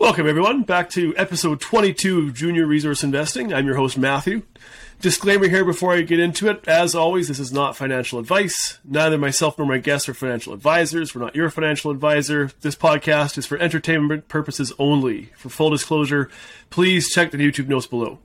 Welcome, everyone, back to episode 22 of Junior Resource Investing. I'm your host, Matthew. Disclaimer here before I get into it. As always, this is not financial advice. Neither myself nor my guests are financial advisors. We're not your financial advisor. This podcast is for entertainment purposes only. For full disclosure, please check the YouTube notes below.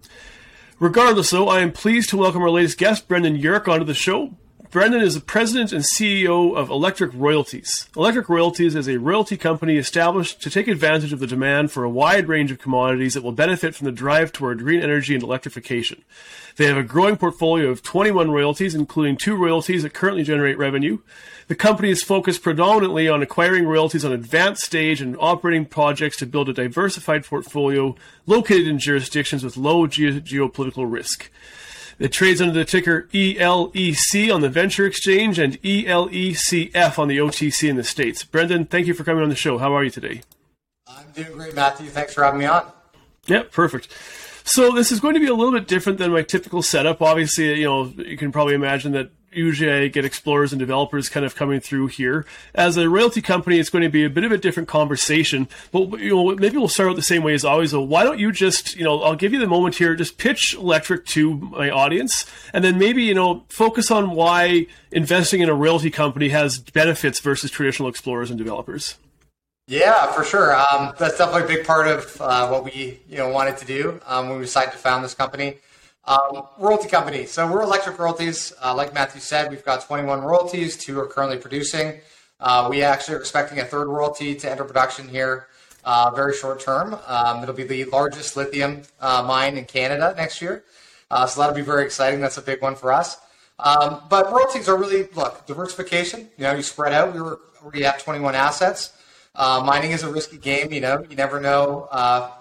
Regardless, though, I am pleased to welcome our latest guest, Brendan Yurk, onto the show. Brendan is the president and CEO of Electric Royalties. Electric Royalties is a royalty company established to take advantage of the demand for a wide range of commodities that will benefit from the drive toward green energy and electrification. They have a growing portfolio of 21 royalties, including 2 royalties that currently generate revenue. The company is focused predominantly on acquiring royalties on advanced stage and operating projects to build a diversified portfolio located in jurisdictions with low geopolitical risk. It trades under the ticker ELEC on the Venture Exchange and ELECF on the OTC in the States. Brendan, thank you for coming on the show. How are you today? I'm doing great, Matthew. Thanks for having me on. Yeah, perfect. So this is going to be a little bit different than my typical setup. Obviously, you know, you can probably imagine that usually I get explorers and developers kind of coming through here. As a royalty company, it's going to be a bit of a different conversation, but you know, maybe we'll start out the same way as always. So why don't you just, you know, I'll give you the moment here, just pitch Electric to my audience, and then maybe, you know, focus on why investing in a royalty company has benefits versus traditional explorers and developers. Yeah, for sure. That's definitely a big part of what we, you know, wanted to do when we decided to found this company. Royalty company. So we're Electric Royalties. Like Matthew said, we've got 21 royalties. 2 are currently producing. We actually are expecting a 3rd royalty to enter production here very short term. It'll be the largest lithium mine in Canada next year. So that'll be very exciting. That's a big one for us. But royalties are really, look, diversification. You know, you spread out. We have 21 assets. Mining is a risky game. You know, you never know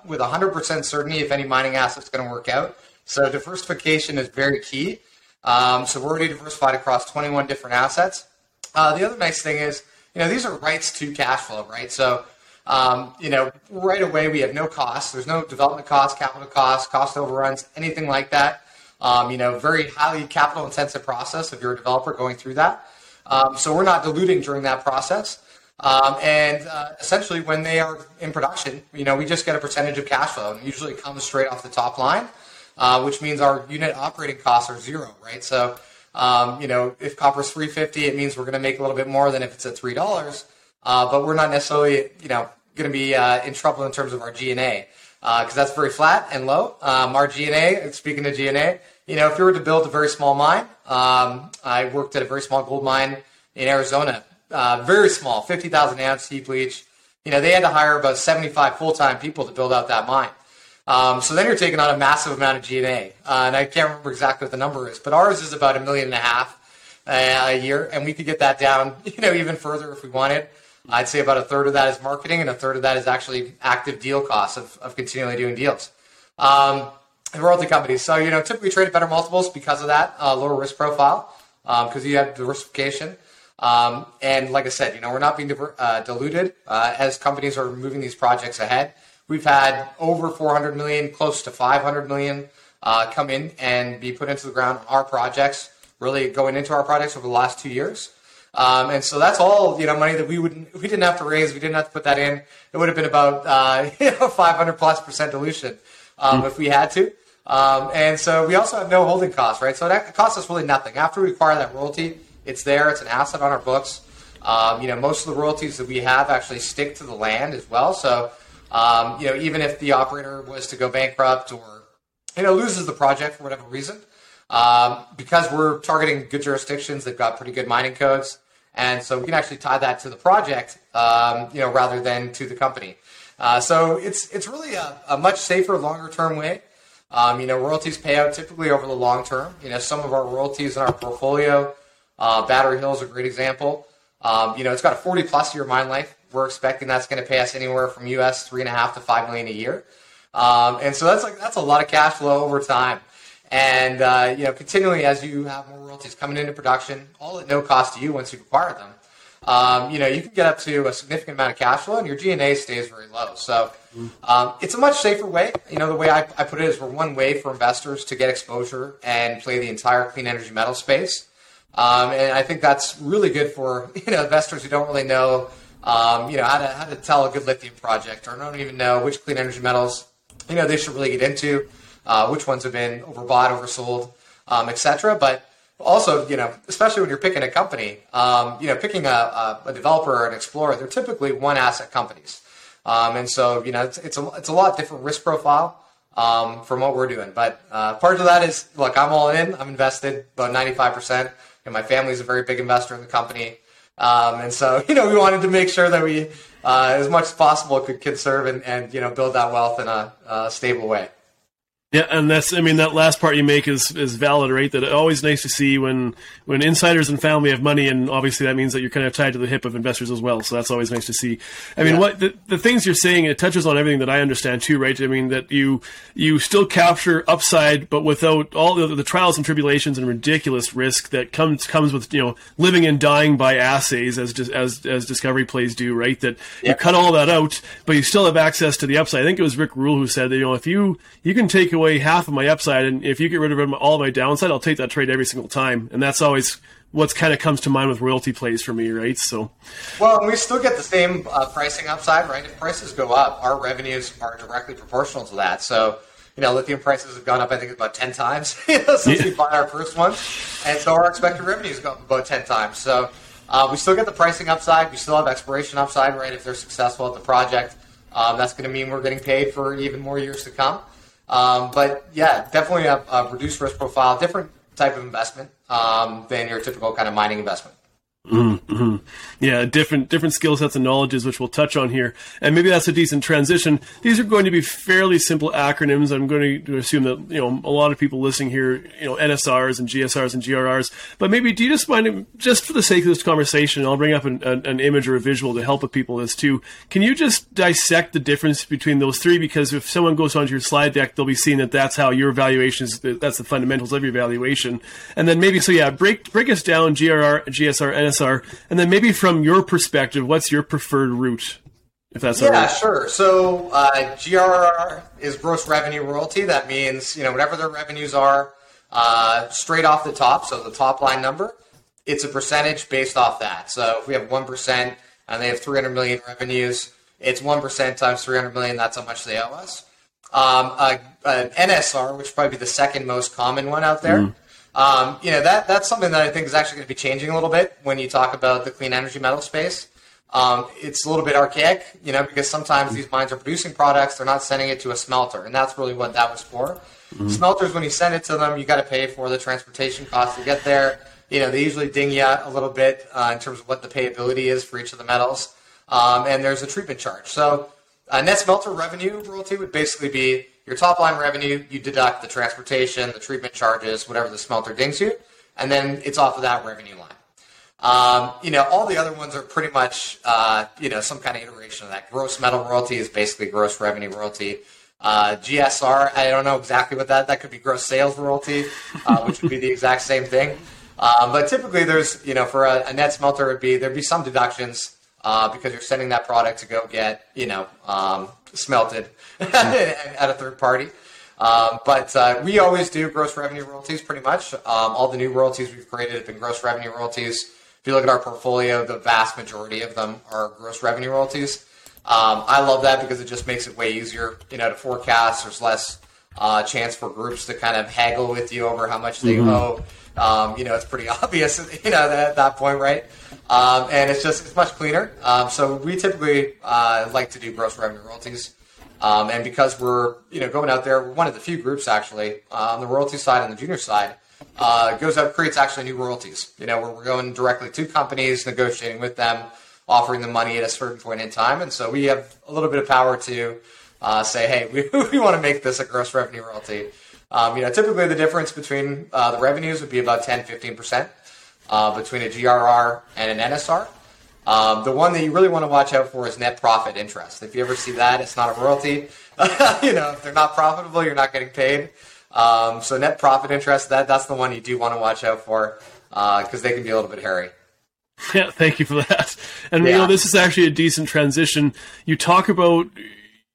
with 100% certainty if any mining asset's going to work out. So diversification is very key. So we're already diversified across 21 different assets. The other nice thing is, you know, these are rights to cash flow, right? So, you know, right away we have no costs. There's no development costs, capital costs, cost overruns, anything like that. You know, very highly capital intensive process if you're a developer going through that. So we're not diluting during that process. And essentially when they are in production, you know, we just get a percentage of cash flow, and usually it comes straight off the top line. Which means our unit operating costs are zero, right? So, you know, if copper's $3.50, it means we're going to make a little bit more than if it's at $3. But we're not necessarily, you know, going to be in trouble in terms of our G&A because that's very flat and low. Our G&A, speaking of G&A, you know, if you were to build a very small mine, I worked at a very small gold mine in Arizona, very small, 50,000 ounce heap leach. You know, they had to hire about 75 full-time people to build out that mine. So then you're taking on a massive amount of G&A, and I can't remember exactly what the number is, but ours is about $1.5 million a year, and we could get that down, you know, even further if we wanted. I'd say about 1/3 of that is marketing, and 1/3 of that is actually active deal costs of continually doing deals. And royalty companies, so you know, typically trade at better multiples because of that lower risk profile, because you have diversification. And like I said, you know, we're not being diluted as companies are moving these projects ahead. We've had over 400 million, close to 500 million come in and be put into the ground on our projects, really going into our projects over the last 2 years. And so that's all, you know, money that we didn't have to raise. We didn't have to put that in. It would have been about 500+ percent dilution if we had to. And so we also have no holding costs, right? So that costs us really nothing. After we acquire that royalty, it's there. It's an asset on our books. You know, most of the royalties that we have actually stick to the land as well. So you know, even if the operator was to go bankrupt or, you know, loses the project for whatever reason, because we're targeting good jurisdictions, they've got pretty good mining codes. And so we can actually tie that to the project, you know, rather than to the company. So it's really a much safer, longer term way. You know, royalties pay out typically over the long term. You know, some of our royalties in our portfolio, Battery Hill is a great example. You know, it's got a 40+ year mine life. We're expecting that's going to pay us anywhere from US $3.5 to $5 million a year. And so that's a lot of cash flow over time. And, you know, continually as you have more royalties coming into production, all at no cost to you once you've acquired them, you know, you can get up to a significant amount of cash flow and your G&A stays very low. So it's a much safer way. You know, the way I put it is we're one way for investors to get exposure and play the entire clean energy metal space. And I think that's really good for, you know, investors who don't really know, you know, how to tell a good lithium project, or don't even know which clean energy metals, you know, they should really get into, which ones have been overbought, oversold, et cetera. But also, you know, especially when you're picking a company, you know, picking a developer or an explorer, they're typically one asset companies. And so, you know, it's a lot different risk profile from what we're doing. But part of that is, look, I'm all in, I'm invested about 95%. And my family's a very big investor in the company. And so, you know, we wanted to make sure that we, as much as possible, could conserve and you know, build that wealth in a stable way. Yeah, and that's, I mean, that last part you make is valid, right? That always nice to see when insiders and family have money, and obviously that means that you're kind of tied to the hip of investors as well. So that's always nice to see. I mean, what the things you're saying, it touches on everything that I understand too, right? I mean, that you still capture upside, but without all the trials and tribulations and ridiculous risk that comes with, you know, living and dying by assays as discovery plays do, right? That you cut all that out, but you still have access to the upside. I think it was Rick Rule who said that, you know, if you can take away half of my upside, and if you get rid of all my downside, I'll take that trade every single time. And that's always what's kind of comes to mind with royalty plays for me, right? So, well, we still get the same pricing upside, right? If prices go up, our revenues are directly proportional to that. So, you know, lithium prices have gone up, I think, about 10 times since we bought our first one, and so our expected revenues go up about 10 times. So we still get the pricing upside. We still have exploration upside, right? If they're successful at the project, that's going to mean we're getting paid for even more years to come. But yeah, definitely a reduced risk profile, different type of investment than your typical kind of mining investment. Mm-hmm. Yeah, different skill sets and knowledges, which we'll touch on here. And maybe that's a decent transition. These are going to be fairly simple acronyms. I'm going to assume that, you know, a lot of people listening here, you know, NSRs and GSRs and GRRs. But maybe, do you just mind, just for the sake of this conversation, I'll bring up an image or a visual to help people with this too. Can you just dissect the difference between those three? Because if someone goes onto your slide deck, they'll be seeing that that's how your valuation is, that's the fundamentals of your valuation. And then maybe, so yeah, break us down, GRR, GSR, NSR. Are, and then maybe from your perspective, what's your preferred route, if that's all right? Yeah, sure. So GRR is gross revenue royalty. That means, you know, whatever their revenues are straight off the top, so the top line number, it's a percentage based off that. So if we have 1% and they have 300 million revenues, it's 1% times 300 million. That's how much they owe us. An NSR, which would probably be the second most common one out there. Mm. You know, that's something that I think is actually going to be changing a little bit when you talk about the clean energy metal space. It's a little bit archaic, you know, because sometimes these mines are producing products, they're not sending it to a smelter, and that's really what that was for. Mm-hmm. Smelters, when you send it to them, you got to pay for the transportation costs to get there. You know, they usually ding you a little bit in terms of what the payability is for each of the metals, and there's a treatment charge. So net smelter revenue royalty would basically be your top line revenue, you deduct the transportation, the treatment charges, whatever the smelter dings you, and then it's off of that revenue line. You know, all the other ones are pretty much, you know, some kind of iteration of that. Gross metal royalty is basically gross revenue royalty. GSR, I don't know exactly what that could be gross sales royalty, which would be the exact same thing. But typically there's, you know, for a net smelter, there'd be some deductions because you're sending that product to go get, you know, smelted at a third party. But we always do gross revenue royalties pretty much. All the new royalties we've created have been gross revenue royalties. If you look at our portfolio, the vast majority of them are gross revenue royalties. I love that because it just makes it way easier, you know, to forecast. There's less chance for groups to kind of haggle with you over how much they owe. You know, it's pretty obvious, you know, at that point, right? And it's much cleaner. So we typically like to do gross revenue royalties. And because we're, you know, going out there, we're one of the few groups actually on the royalty side and the junior side goes out, creates actually new royalties, you know, where we're going directly to companies, negotiating with them, offering them money at a certain point in time. And so we have a little bit of power to say, hey, we want to make this a gross revenue royalty. You know, typically the difference between the revenues would be about 10-15% between a GRR and an NSR. The one that you really want to watch out for is net profit interest. If you ever see that, it's not a royalty. You know, if they're not profitable, you're not getting paid. So net profit interest, that's the one you do want to watch out for because they can be a little bit hairy. Yeah, thank you for that. And you know, this is actually a decent transition. You talk about,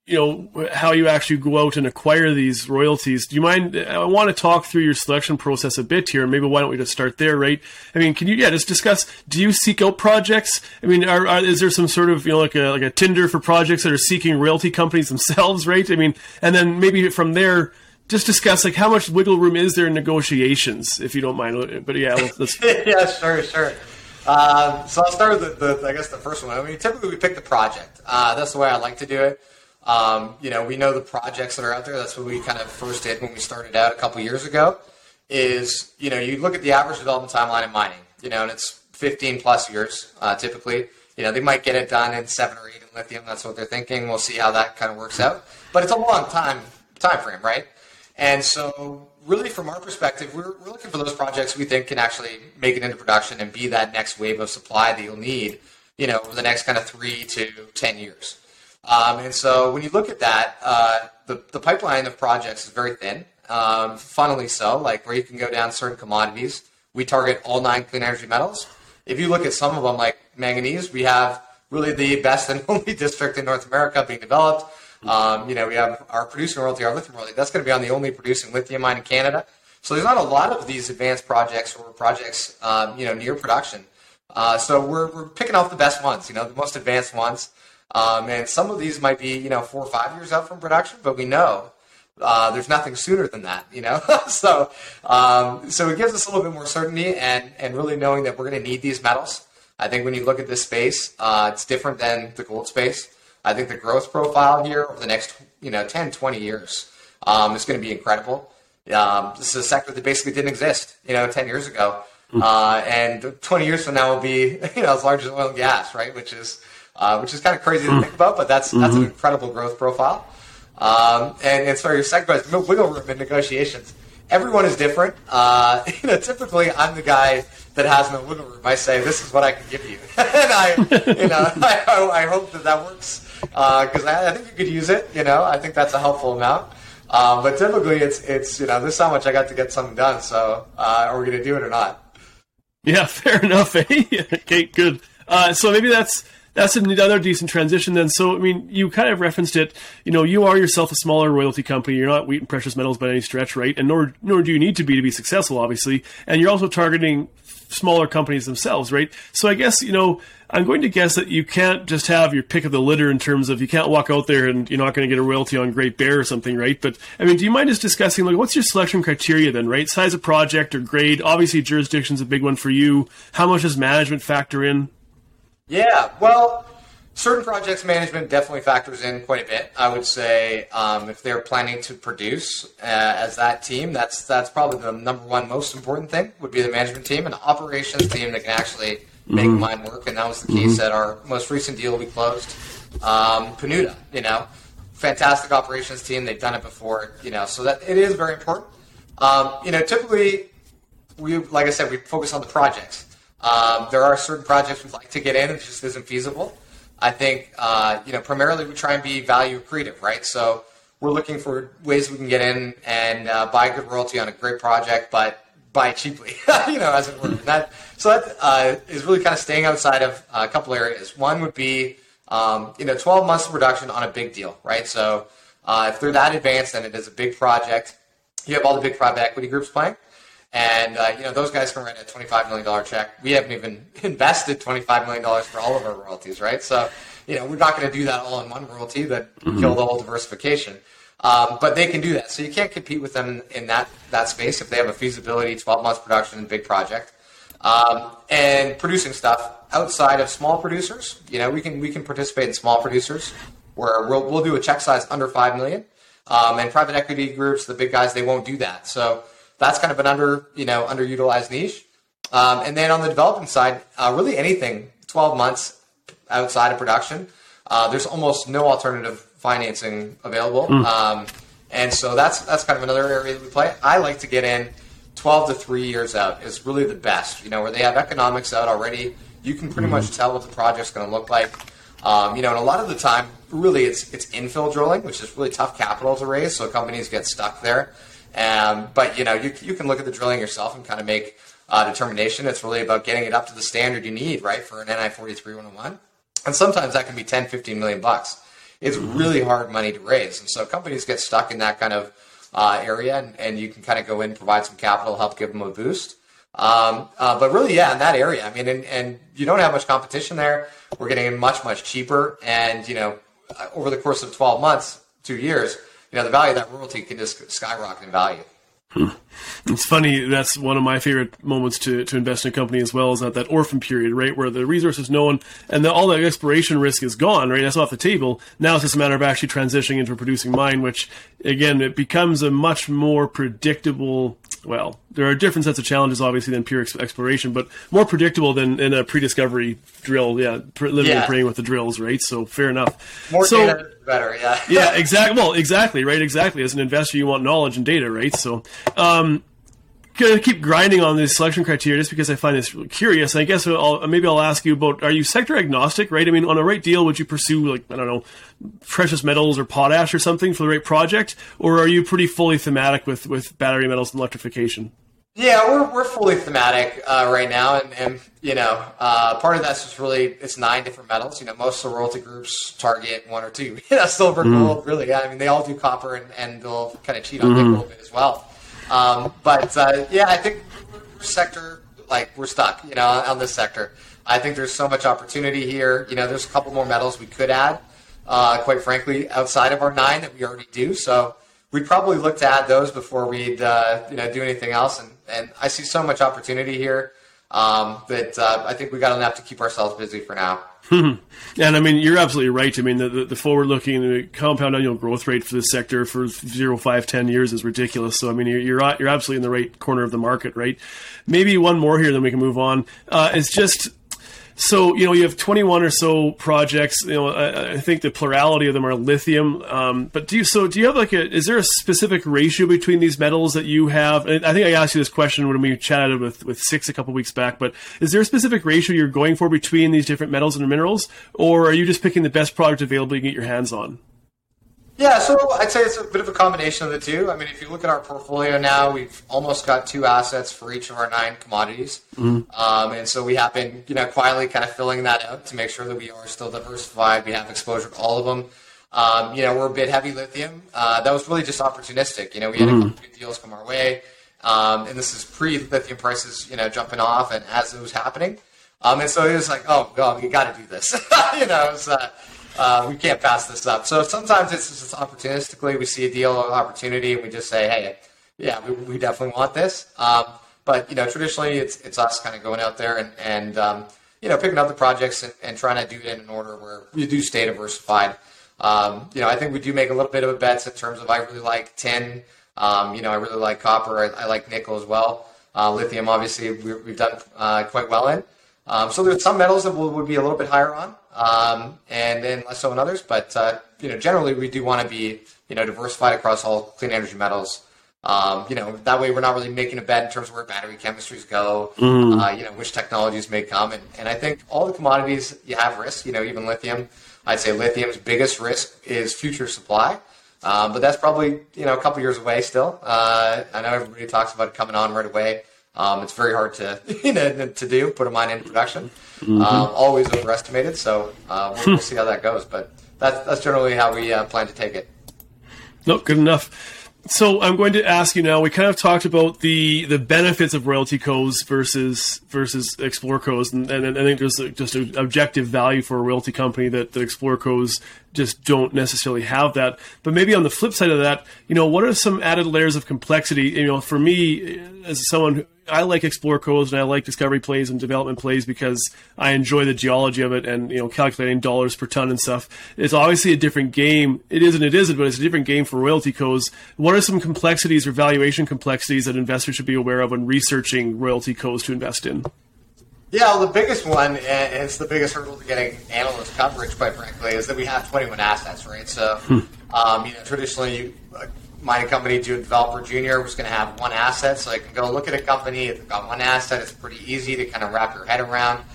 you know, how you actually go out and acquire these royalties. Do you mind? I want to talk through your selection process a bit here. Maybe why don't we just start there, right? I mean, can you just discuss? Do you seek out projects? I mean, is there some sort of like a Tinder for projects that are seeking royalty companies themselves, right? I mean, and then maybe from there, just discuss like how much wiggle room is there in negotiations, if you don't mind. But yeah, let's... yeah, sure. So I'll start with the first one. I mean, typically we pick the project. That's the way I like to do it. You know, we know the projects that are out there. That's what we kind of first did when we started out a couple years ago is, you know, you look at the average development timeline in mining, you know, and it's 15 plus years, typically. You know, they might get it done in 7 or 8 in lithium. That's what they're thinking. We'll see how that kind of works out, but it's a long time frame, right? And so really from our perspective, we're looking for those projects we think can actually make it into production and be that next wave of supply that you'll need, you know, over the next kind of 3 to 10 years. And so when you look at that, the pipeline of projects is very thin, funnily so, like where you can go down certain commodities. We target all 9 clean energy metals. If you look at some of them, like manganese, we have really the best and only district in North America being developed. You know, we have our producing royalty, our lithium royalty. That's going to be on the only producing lithium mine in Canada. So there's not a lot of these advanced projects or projects, you know, near production. So we're picking off the best ones, you know, the most advanced ones. And some of these might be, you know, 4 or 5 years out from production, but we know there's nothing sooner than that, you know. So it gives us a little bit more certainty and really knowing that we're going to need these metals. I think when you look at this space, it's different than the gold space. I think the growth profile here over the next, you know, 10, 20 years is going to be incredible. This is a sector that basically didn't exist, you know, 10 years ago. And 20 years from now will be, you know, as large as oil and gas, right, which is kind of crazy to think about, but that's an incredible growth profile. And so your second question, no wiggle room in negotiations. Everyone is different. You know, typically I'm the guy that has no wiggle room. I say, this is what I can give you. and I hope that works because I think you could use it. You know, I think that's a helpful amount. But typically it's, you know, this is how much I got to get something done. So are we going to do it or not? Yeah, fair enough. Eh? Okay, good. So maybe that's another decent transition then. So, I mean, you kind of referenced it. You know, you are yourself a smaller royalty company. You're not Wheaton Precious Metals by any stretch, right? And nor do you need to be successful, obviously. And you're also targeting smaller companies themselves, right? So I guess, you know, I'm going to guess that you can't just have your pick of the litter in terms of you can't walk out there and you're not going to get a royalty on Great Bear or something, right? But, I mean, do you mind just discussing, like, what's your selection criteria then, right? Size of project or grade? Obviously, jurisdiction's a big one for you. How much does management factor in? Yeah, well, certain projects management definitely factors in quite a bit. I would say if they're planning to produce as that team, that's probably the number one most important thing would be the management team and the operations team that can actually make mine work. And that was the case at our most recent deal we closed, Penouta, you know, fantastic operations team. They've done it before, you know, so that it is very important. You know, typically, like I said, we focus on the projects. There are certain projects we'd like to get in. It just isn't feasible. I think, you know, primarily we try and be value accretive, right? So we're looking for ways we can get in and buy a good royalty on a great project, but buy it cheaply, you know, as it were. So that is really kind of staying outside of a couple areas. One would be, you know, 12 months of reduction on a big deal, right? So if they're that advanced, then it is a big project. You have all the big private equity groups playing. And, you know, those guys can write a $25 million check. We haven't even invested $25 million for all of our royalties, right? So, you know, we're not going to do that all in one royalty that kill the whole diversification. But they can do that. So you can't compete with them in that space if they have a feasibility, 12 months production, big project. And producing stuff outside of small producers, you know, we can participate in small producers where we'll do a check size under $5 million. And private equity groups, the big guys, they won't do that. So that's kind of an underutilized niche. And then on the development side, really anything 12 months outside of production, there's almost no alternative financing available. And so that's kind of another area that we play. I like to get in 12 to 3 years out is really the best, you know, where they have economics out already. You can pretty much tell what the project's going to look like. You know, and a lot of the time, really, it's infill drilling, which is really tough capital to raise. So companies get stuck there. But you know, you can look at the drilling yourself and kind of make determination. It's really about getting it up to the standard you need, right, for an NI 43-101. And sometimes that can be 10, 15 million bucks. It's really hard money to raise. And so companies get stuck in that kind of area, and you can kind of go in, provide some capital, help give them a boost. But really, yeah, in that area, I mean, and you don't have much competition there. We're getting in much, much cheaper. And, you know, over the course of 12 months, 2 years, you know, the value of that royalty can just skyrocket in value. It's funny. That's one of my favorite moments to invest in a company as well, is at that orphan period, right, where the resource is known and all that exploration risk is gone, right? That's off the table. Now it's just a matter of actually transitioning into a producing mine, which, again, it becomes a much more predictable. Well, there are different sets of challenges, obviously, than pure exploration, but more predictable than in a pre-discovery drill. Yeah, living and praying with the drills, right? So fair enough. More data, the better. Yeah. Yeah. Exactly. Well, exactly. Right. Exactly. As an investor, you want knowledge and data, right? So, gonna keep grinding on these selection criteria just because I find this really curious. I guess maybe I'll ask you about: are you sector agnostic, right? I mean, on a right deal, would you pursue, like, I don't know, precious metals or potash or something for the right project, or are you pretty fully thematic with battery metals and electrification? Yeah, we're fully thematic right now, and you know, part of that's just really it's 9 different metals. You know, most of the royalty groups target 1 or 2. Silver, gold, really. Yeah, I mean, they all do copper, and they'll kind of cheat on it a little bit as well. But I think sector, like, we're stuck, you know, on this sector. I think there's so much opportunity here. You know, there's a couple more metals we could add, quite frankly, outside of our 9 that we already do. So we'd probably look to add those before we'd, you know, do anything else. And I see so much opportunity here, that I think we got enough to keep ourselves busy for now. And I mean, you're absolutely right. I mean, the forward-looking, the compound annual growth rate for this sector for 5, 10 years is ridiculous. So I mean, you're absolutely in the right corner of the market, right? Maybe one more here, then we can move on. It's just, so, you know, you have 21 or so projects. You know, I think the plurality of them are lithium. But do you have is there a specific ratio between these metals that you have? And I think I asked you this question when we chatted with Six a couple weeks back, but is there a specific ratio you're going for between these different metals and minerals, or are you just picking the best product available you can get your hands on? Yeah, so I'd say it's a bit of a combination of the two. I mean, if you look at our portfolio now, we've almost got 2 assets for each of our 9 commodities. And so we have been, you know, quietly kind of filling that out to make sure that we are still diversified. We have exposure to all of them. You know, we're a bit heavy lithium. That was really just opportunistic. You know, we had a couple of deals come our way. And this is pre-lithium prices, you know, jumping off and as it was happening. And so it was like, oh, God, we got to do this. You know, it was... we can't pass this up. So sometimes it's just opportunistically, we see a deal of opportunity and we just say, hey, yeah, we definitely want this. But, you know, traditionally it's us kind of going out there and you know, picking up the projects and trying to do it in an order where we do stay diversified. You know, I think we do make a little bit of a bet in terms of, I really like tin. You know, I really like copper. I like nickel as well. Lithium, obviously, we've done quite well in. So there's some metals that would be a little bit higher on, and then less so in others. But, you know, generally we do want to be, you know, diversified across all clean energy metals. You know, that way we're not really making a bet in terms of where battery chemistries go, you know, which technologies may come. And I think all the commodities you have risk, you know, even lithium. I'd say lithium's biggest risk is future supply. But that's probably, you know, a couple years away still. I know everybody talks about it coming on right away. It's very hard to, you know, to do, put a mine into production, always overestimated. So we'll see how that goes, but that's generally how we plan to take it. No, good enough. So I'm going to ask you now, we kind of talked about the benefits of royalty cos versus explorer cos. And I think there's just an objective value for a royalty company that the explorer cos just don't necessarily have that. But maybe on the flip side of that, you know, what are some added layers of complexity? You know, for me, as someone who, I like explorer codes and I like discovery plays and development plays because I enjoy the geology of it and, you know, calculating dollars per ton and stuff. It's obviously a different game. It is and it isn't, but it's a different game for royalty codes. What are some complexities or valuation complexities that investors should be aware of when researching royalty codes to invest in? Yeah, well, the biggest one, and it's the biggest hurdle to getting analyst coverage, quite frankly, is that we have 21 assets, right? So, you know, traditionally, mining company to a developer junior was going to have 1 asset. So I can go look at a company. If they've got 1 asset, it's pretty easy to kind of wrap your head around.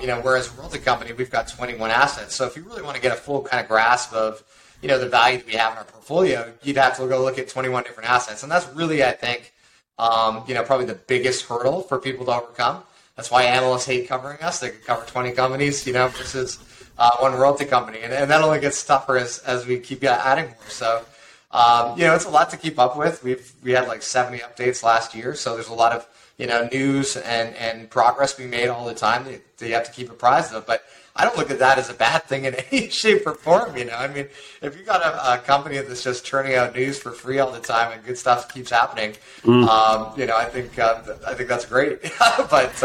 You know, whereas a royalty company, we've got 21 assets. So if you really want to get a full kind of grasp of, you know, the value that we have in our portfolio, you'd have to go look at 21 different assets. And that's really, I think, you know, probably the biggest hurdle for people to overcome. That's why analysts hate covering us. They could cover 20 companies, you know, versus one royalty company. And that only gets tougher as we keep adding more. So, you know, it's a lot to keep up with. We had like 70 updates last year. So there's a lot of, you know, news and progress being made all the time that you have to keep apprised of. But I don't look at that as a bad thing in any shape or form, you know. I mean, if you've got a company that's just churning out news for free all the time and good stuff keeps happening, you know, I think that's great. But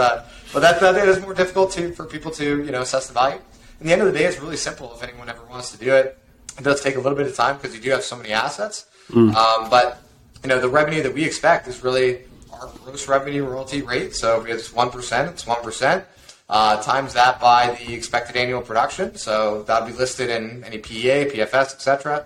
that is more difficult for people to, you know, assess the value. And the end of the day, it's really simple if anyone ever wants to do it. It does take a little bit of time because you do have so many assets. But, you know, the revenue that we expect is really our gross revenue royalty rate. So if it's 1%, it's 1%. Times that by the expected annual production, so that'll be listed in any PEA, PFS, etc.,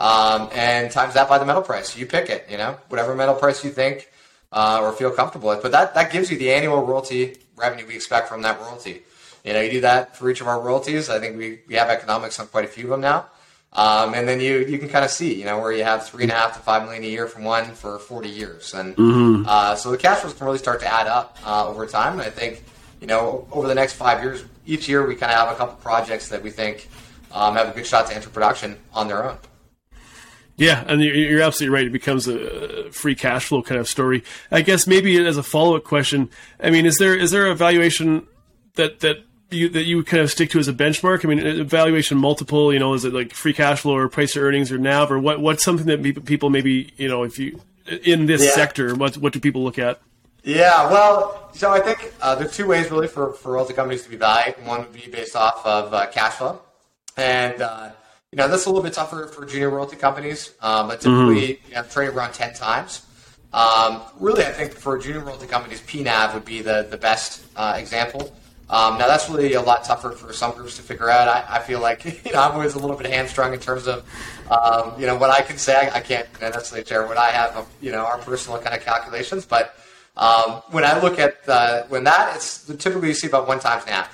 and times that by the metal price. You pick it, you know, whatever metal price you think or feel comfortable with. But that gives you the annual royalty revenue we expect from that royalty. You know, you do that for each of our royalties. I think we have economics on quite a few of them now, and then you can kind of see, you know, where you have $3.5 to $5 million a year from one for 40 years, and so the cash flows can really start to add up over time, and I think. You know, over the next 5 years, each year we kind of have a couple projects that we think have a good shot to enter production on their own. Yeah, and you're absolutely right. It becomes a free cash flow kind of story. I guess maybe as a follow-up question, I mean, is there a valuation that you kind of stick to as a benchmark? I mean, a valuation multiple, you know, is it like free cash flow or price to earnings or NAV or what's something that people maybe, you know, if you in this sector, what do people look at? Yeah, well, so I think there are two ways really for royalty companies to be valued. One would be based off of cash flow. And, you know, that's a little bit tougher for junior royalty companies, but typically you know, trade around 10 times. Really, I think for junior royalty companies, PNAV would be the best example. Now, that's really a lot tougher for some groups to figure out. I feel like, you know, I'm always a little bit hamstrung in terms of, you know, what I can say. I can't necessarily share what I have, you know, our personal kind of calculations, but when I look at it's typically you see about 1 times NAV.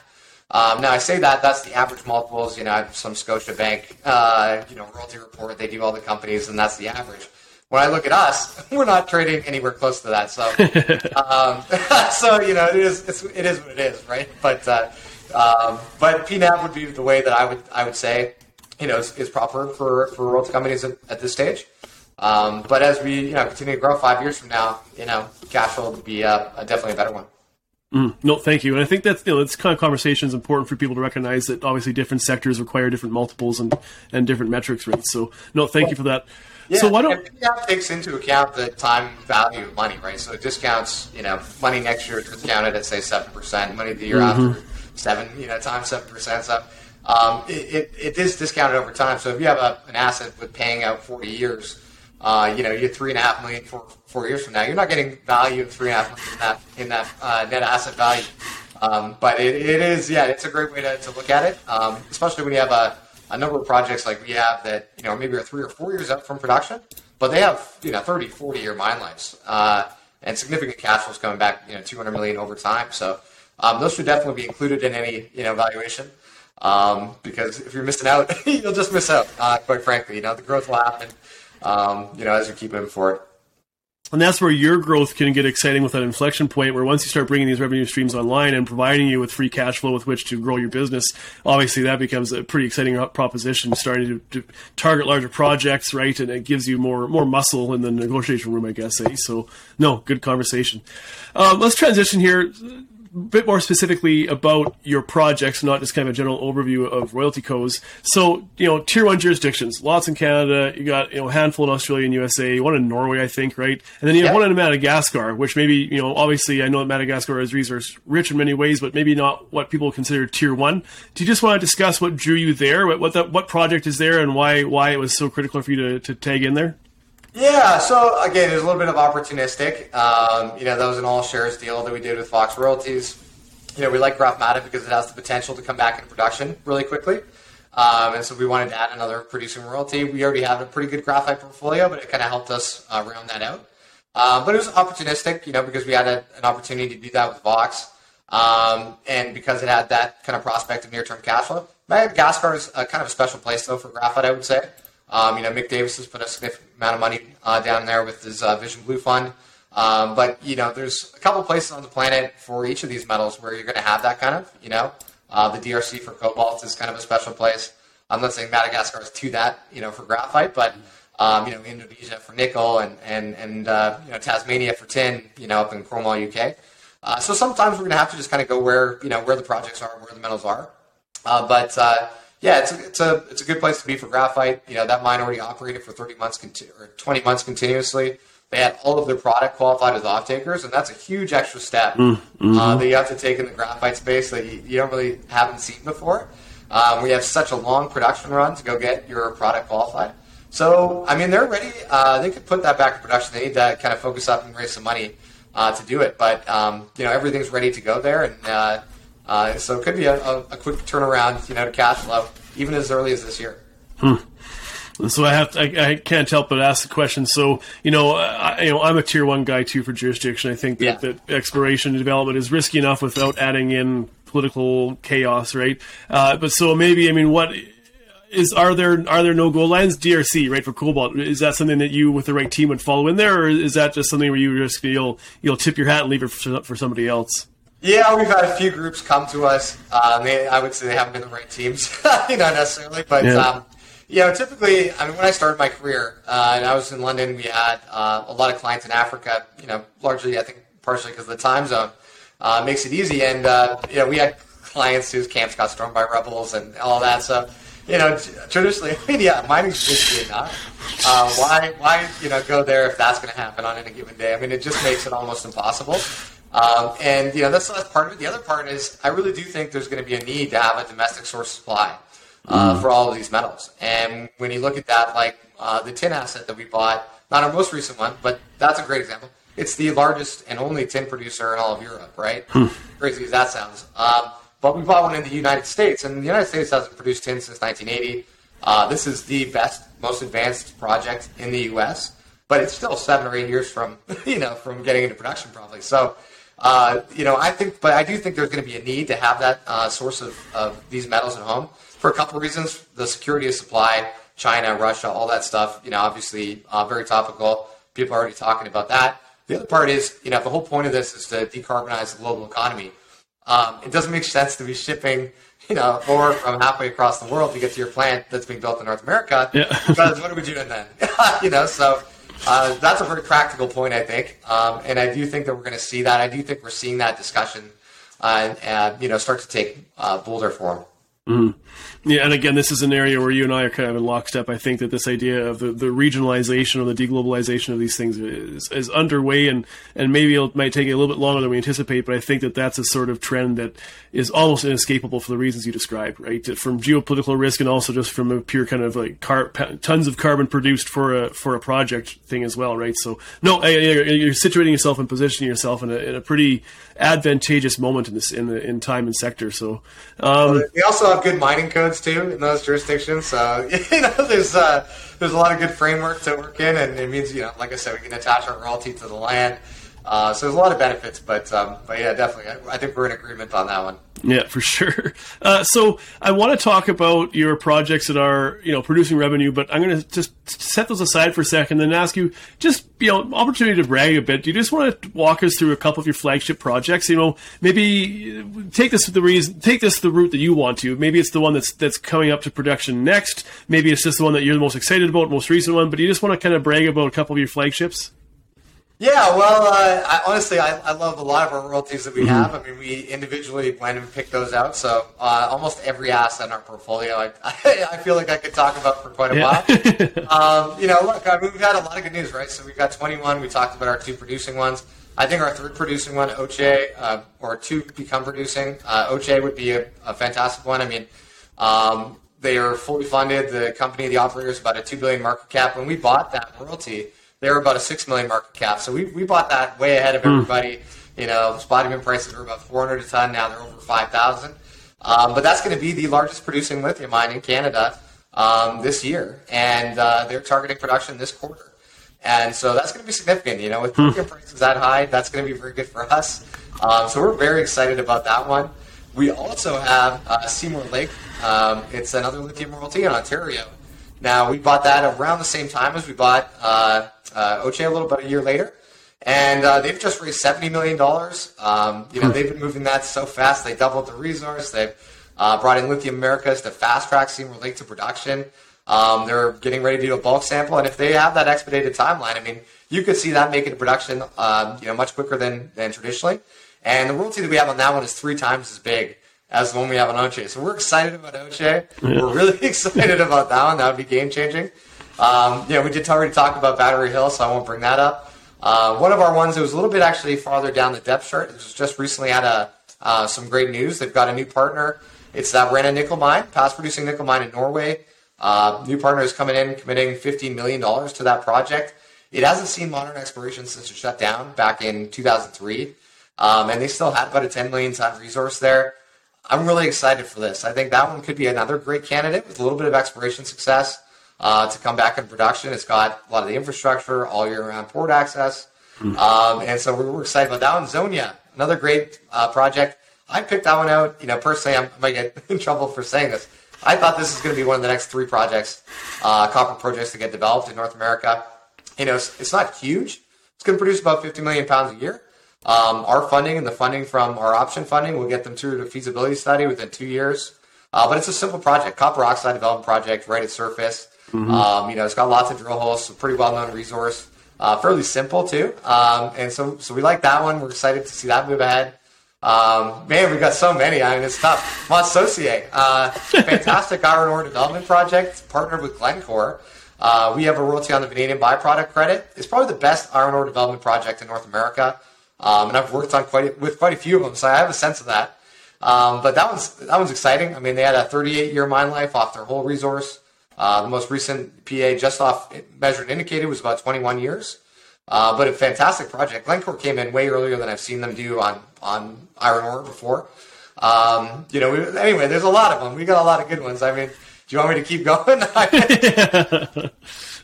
Now I say that's the average multiples. You know, I have some Scotia bank, you know, royalty report. They do all the companies, and that's the average. When I look at us, we're not trading anywhere close to that. So, so you know, it is what it is, right? But PNAV would be the way that I would say, you know, is proper for royalty companies at this stage. But as we, you know, continue to grow 5 years from now, you know, cash flow will be definitely a better one. No, thank you. And I think that's, you know, this kind of conversation is important for people to recognize that obviously different sectors require different multiples and different metrics rates. So, no, thank you for that. Yeah, so why don't that takes into account the time value of money, right? So it discounts, you know, money next year is discounted at say 7%, money the year after 7, you know, times 7%. So it is discounted over time. So if you have an asset with paying out 40 years. You know, you're $3.5 million for 4 years from now. You're not getting value of $3.5 million in that net asset value. But it is it's a great way to look at it, especially when you have a number of projects like we have that, you know, maybe are 3 or 4 years up from production, but they have, you know, 30, 40-year mine lives and significant cash flows coming back, you know, $200 million over time. So those should definitely be included in any, you know, valuation. Because if you're missing out, you'll just miss out, quite frankly. You know, the growth will happen. You know, as you keep in for it. And that's where your growth can get exciting with that inflection point where once you start bringing these revenue streams online and providing you with free cash flow with which to grow your business, obviously that becomes a pretty exciting proposition, starting to target larger projects, right? And it gives you more muscle in the negotiation room, I guess. Eh? So, no, good conversation. Let's transition here a bit more specifically about your projects, not just kind of a general overview of royalty cos. So, you know, tier one jurisdictions, lots in Canada, you got, you know, a handful in Australia and USA, one in Norway, I think, right? And then you have one in Madagascar, which maybe, you know, obviously I know that Madagascar is resource rich in many ways, but maybe not what people consider tier one. Do you just want to discuss what drew you there? What project is there and why it was so critical for you to tag in there? Yeah, so again, there's a little bit of opportunistic. You know, that was an all-shares deal that we did with Vox Royalties. You know, we like graphmata because it has the potential to come back in production really quickly. And so we wanted to add another producing royalty. We already have a pretty good graphite portfolio, but it kind of helped us round that out. But it was opportunistic, you know, because we had an opportunity to do that with Vox. And because it had that kind of prospect of near-term cash flow. Madagascar is kind of a special place, though, for graphite, I would say. Mick Davis has put a significant amount of money down there with his Vision Blue fund. But, there's a couple places on the planet for each of these metals where you're going to have that kind of, the DRC for cobalt is kind of a special place. I'm not saying Madagascar is to that, for graphite, but, Indonesia for nickel and Tasmania for tin, up in Cornwall, UK. So sometimes we're going to have to just kind of go where, where the projects are, where the metals are. Yeah, it's a good place to be for graphite. That mine already operated for 30 months or 20 months continuously. They had all of their product qualified as off-takers, and that's a huge extra step that you have to take in the graphite space that you don't really haven't seen before. We have such a long production run to go get your product qualified. So, they're ready. They could put that back in production. They need to kind of focus up and raise some money to do it. But, everything's ready to go there, and so it could be a quick turnaround, to cash flow, even as early as this year. So I can't help but ask the question. So, I'm a tier one guy too for jurisdiction. I think that exploration and development is risky enough without adding in political chaos, right? But so maybe, what is, are there no goal lines? DRC, right? For cobalt, is that something that you with the right team would follow in there? Or is that just something where you just, you'll tip your hat and leave it for somebody else? Yeah, we've had a few groups come to us. I would say they haven't been the right teams, not necessarily, but, typically, when I started my career and I was in London, we had a lot of clients in Africa, largely, I think, partially because of the time zone makes it easy. And, we had clients whose camps got stormed by rebels and all that. So, traditionally, mining's risky enough. Why, go there if that's going to happen on any given day? It just makes it almost impossible. That's part of it. The other part is I really do think there's going to be a need to have a domestic source supply. For all of these metals. And when you look at that, the tin asset that we bought, not our most recent one, but that's a great example. It's the largest and only tin producer in all of Europe, right? Crazy as that sounds. But we bought one in the United States, and the United States hasn't produced tin since 1980. This is the best, most advanced project in the U.S., but it's still 7 or 8 years from getting into production probably. So, I do think there's going to be a need to have that source of these metals at home. For a couple of reasons, the security of supply, China, Russia, all that stuff, obviously very topical. People are already talking about that. The other part is, the whole point of this is to decarbonize the global economy. It doesn't make sense to be shipping, ore from halfway across the world to get to your plant that's being built in North America. Yeah. Because what are we doing then? So that's a very practical point, I think. And I do think that we're going to see that. I do think we're seeing that discussion and start to take bolder form. Yeah, and again, this is an area where you and I are kind of in lockstep. I think that this idea of the regionalization or the deglobalization of these things is underway, and maybe it might take a little bit longer than we anticipate, but I think that that's a sort of trend that is almost inescapable for the reasons you described, right? From geopolitical risk and also just from a pure kind of tons of carbon produced for a project thing as well, right? So, no, you're situating yourself and positioning yourself in a pretty advantageous moment in time and sector. So, they also have good mining codes too in those jurisdictions, so there's a lot of good framework to work in, and it means like I said, we can attach our royalty to the land, so there's a lot of benefits, but yeah, definitely I think we're in agreement on that one. Yeah, for sure. So I want to talk about your projects that are, producing revenue, but I'm going to just set those aside for a second and ask you just, opportunity to brag a bit. Do you just want to walk us through a couple of your flagship projects? Maybe take this the route that you want to. Maybe it's the one that's coming up to production next. Maybe it's just the one that you're the most excited about, most recent one, but do you just want to kind of brag about a couple of your flagships? Yeah, well, I love a lot of our royalties that we have. We individually blend and pick those out. So almost every asset in our portfolio, I feel like I could talk about for quite a while. We've had a lot of good news, right? So we've got 21. We talked about our 2 producing ones. I think our 3rd producing one, Oche, or 2 become producing. Oche would be a fantastic one. They are fully funded. The company, the operator, is about a $2 billion market cap. When we bought that royalty, they were about a $6 million market cap, so we bought that way ahead of everybody. Spot even prices were about $400 a ton. Now they're over 5,000. But that's going to be the largest producing lithium mine in Canada this year, and they're targeting production this quarter. And so that's going to be significant. With lithium prices that high, that's going to be very good for us. So we're very excited about that one. We also have Seymour Lake. It's another lithium royalty in Ontario. Now, we bought that around the same time as we bought Oche, a little bit a year later. And they've just raised $70 million. They've been moving that so fast. They doubled the resource. They've brought in Lithium Americas to fast-track Seymour Lake to production. They're getting ready to do a bulk sample. And if they have that expedited timeline, I mean, you could see that make it to production much quicker than traditionally. And the royalty that we have on that one is 3 times as big as the one we have on Oche. So we're excited about Oche. Yeah. We're really excited about that one. That would be game-changing. We did already talk about Battery Hill, so I won't bring that up. One of our ones that was a little bit actually farther down the depth chart, it was just recently had some great news. They've got a new partner. It's that Rana nickel mine, past-producing nickel mine in Norway. New partner is coming in, committing $50 million to that project. It hasn't seen modern exploration since it shut down back in 2003. And they still have about a 10 million ton resource there. I'm really excited for this. I think that one could be another great candidate with a little bit of exploration success to come back in production. It's got a lot of the infrastructure, all year round port access. And so we're excited about that one. Zonia, another great project. I picked that one out. Personally, I might get in trouble for saying this. I thought this is going to be one of the next 3 projects, copper projects to get developed in North America. It's not huge. It's going to produce about 50 million pounds a year. Our funding and the funding from our option funding will get them through the feasibility study within 2 years. But it's a simple project, copper oxide development project right at surface. It's got lots of drill holes, so pretty well-known resource, fairly simple too. And so we like that one. We're excited to see that move ahead. We've got so many. It's tough. Mont Sosie, fantastic iron ore development project, partnered with Glencore. We have a royalty on the vanadium byproduct credit. It's probably the best iron ore development project in North America. And I've worked on quite a few of them, so I have a sense of that. But that one's exciting. They had a 38-year mine life off their whole resource. The most recent PEA just off measured and indicated was about 21 years. But a fantastic project. Glencore came in way earlier than I've seen them do on iron ore before. There's a lot of them. We got a lot of good ones. Do you want me to keep going?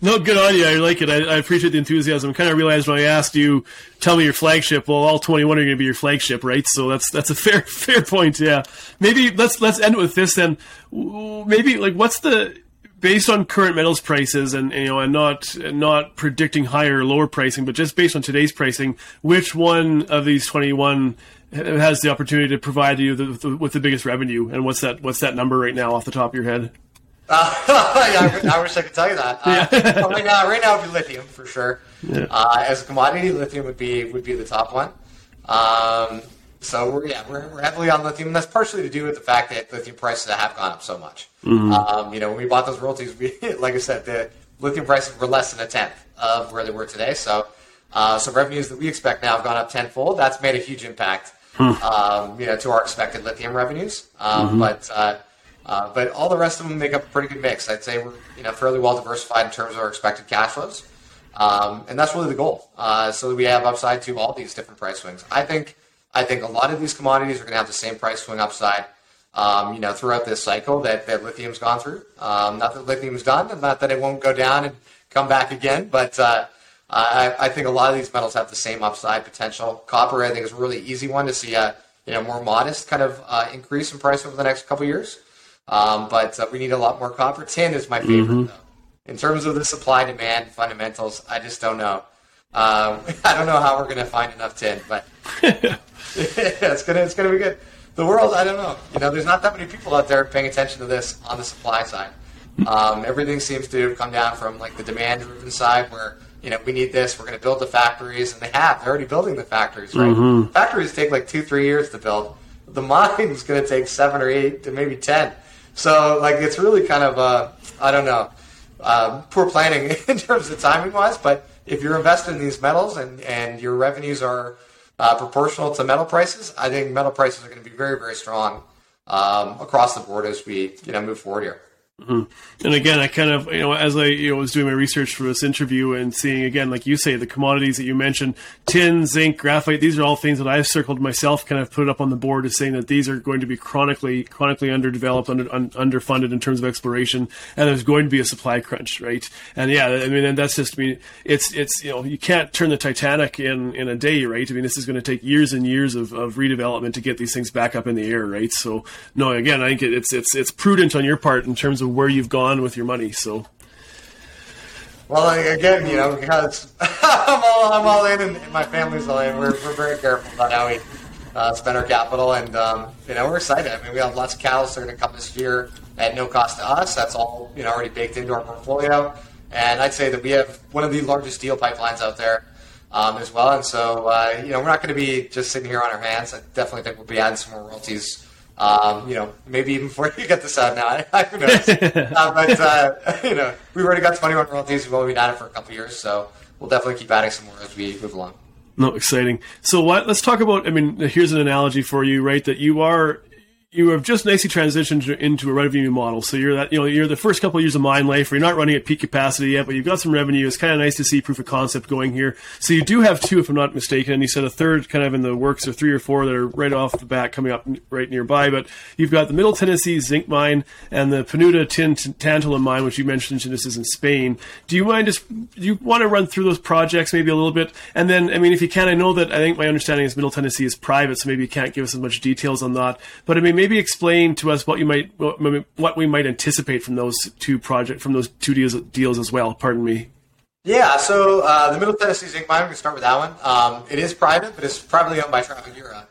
No, good on you. I like it. I appreciate the enthusiasm. I kind of realized when I asked you, tell me your flagship. Well, all 21 are going to be your flagship, right? So that's a fair point. Yeah. Maybe let's end with this then. Maybe what's based on current metals prices, and not predicting higher or lower pricing, but just based on today's pricing, which one of these 21 has the opportunity to provide you with the biggest revenue? And what's that number right now off the top of your head? I wish I could tell you that. Right now it would be lithium for sure. Yeah. As a commodity, lithium would be the top one. So we're heavily on lithium, and that's partially to do with the fact that lithium prices have gone up so much. When we bought those royalties, like I said, the lithium prices were less than a tenth of where they were today. So revenues that we expect now have gone up tenfold. That's made a huge impact, to our expected lithium revenues. But all the rest of them make up a pretty good mix. I'd say we're fairly well diversified in terms of our expected cash flows, and that's really the goal. So that we have upside to all these different price swings. I think a lot of these commodities are going to have the same price swing upside, throughout this cycle that lithium's gone through. Not that lithium's done, and not that it won't go down and come back again, but I think a lot of these metals have the same upside potential. Copper, I think, is a really easy one to see a more modest kind of increase in price over the next couple of years. But we need a lot more copper. Tin is my favorite, though. In terms of the supply-demand fundamentals, I just don't know. I don't know how we're going to find enough tin, but it's gonna be good. The world, I don't know. There's not that many people out there paying attention to this on the supply side. Everything seems to come down from the demand-driven side where, we need this, we're going to build the factories, and they're already building the factories, right? Factories take 2-3 years to build. The mine's going to take 7 or 8 to maybe 10. So, it's really kind of, I don't know, poor planning in terms of timing-wise. But if you're invested in these metals and your revenues are proportional to metal prices, I think metal prices are going to be very, very strong across the board as we, move forward here. And again, I kind of, as I was doing my research for this interview and seeing, again, like you say, the commodities that you mentioned, tin, zinc, graphite, these are all things that I've circled myself, kind of put up on the board as saying that these are going to be chronically underdeveloped, underfunded in terms of exploration, and there's going to be a supply crunch, right? And and that's just, it's you can't turn the Titanic in a day, right? This is going to take years and years of redevelopment to get these things back up in the air, right? So, no, again, I think it's prudent on your part in terms of where you've gone with your money. So Well, again, you know, because I'm all in, and my family's all in. We're very careful about how we spend our capital, and you know, we're excited. I mean, we have lots of cows that are going to come this year at no cost to us. That's all, you know, already baked into our portfolio. And I'd say that we have one of the largest deal pipelines out there as well. And so, you know, we're not going to be just sitting here on our hands. I definitely think we'll be adding some more royalties. You know, maybe even before you get this out now, who knows? But you know, we've already got 21 royalties. We've only been at it for a couple of years, so we'll definitely keep adding some more as we move along. No, exciting. So let's talk about, I mean, here's an analogy for you, right? That you have just nicely transitioned into a revenue model. So you're that, you know, you're the first couple of years of mine life where you're not running at peak capacity yet, but you've got some revenue. It's kind of nice to see proof of concept going here. So you do have two, if I'm not mistaken, and you said a third kind of in the works, or three or four that are right off the bat coming up right nearby. But you've got the Middle Tennessee Zinc Mine and the Penouta Tantalum Mine, which you mentioned, and this is in Spain. Do you want to run through those projects maybe a little bit? And then, I mean, if you can, I know that I think my understanding is Middle Tennessee is private, so maybe you can't give us as much details on that. But I mean, maybe explain to us what we might anticipate from those two deals as well. Pardon me. Yeah. So the Middle Tennessee Zinc Mine. We can start with that one. It is private, but it's privately owned by Trafigura,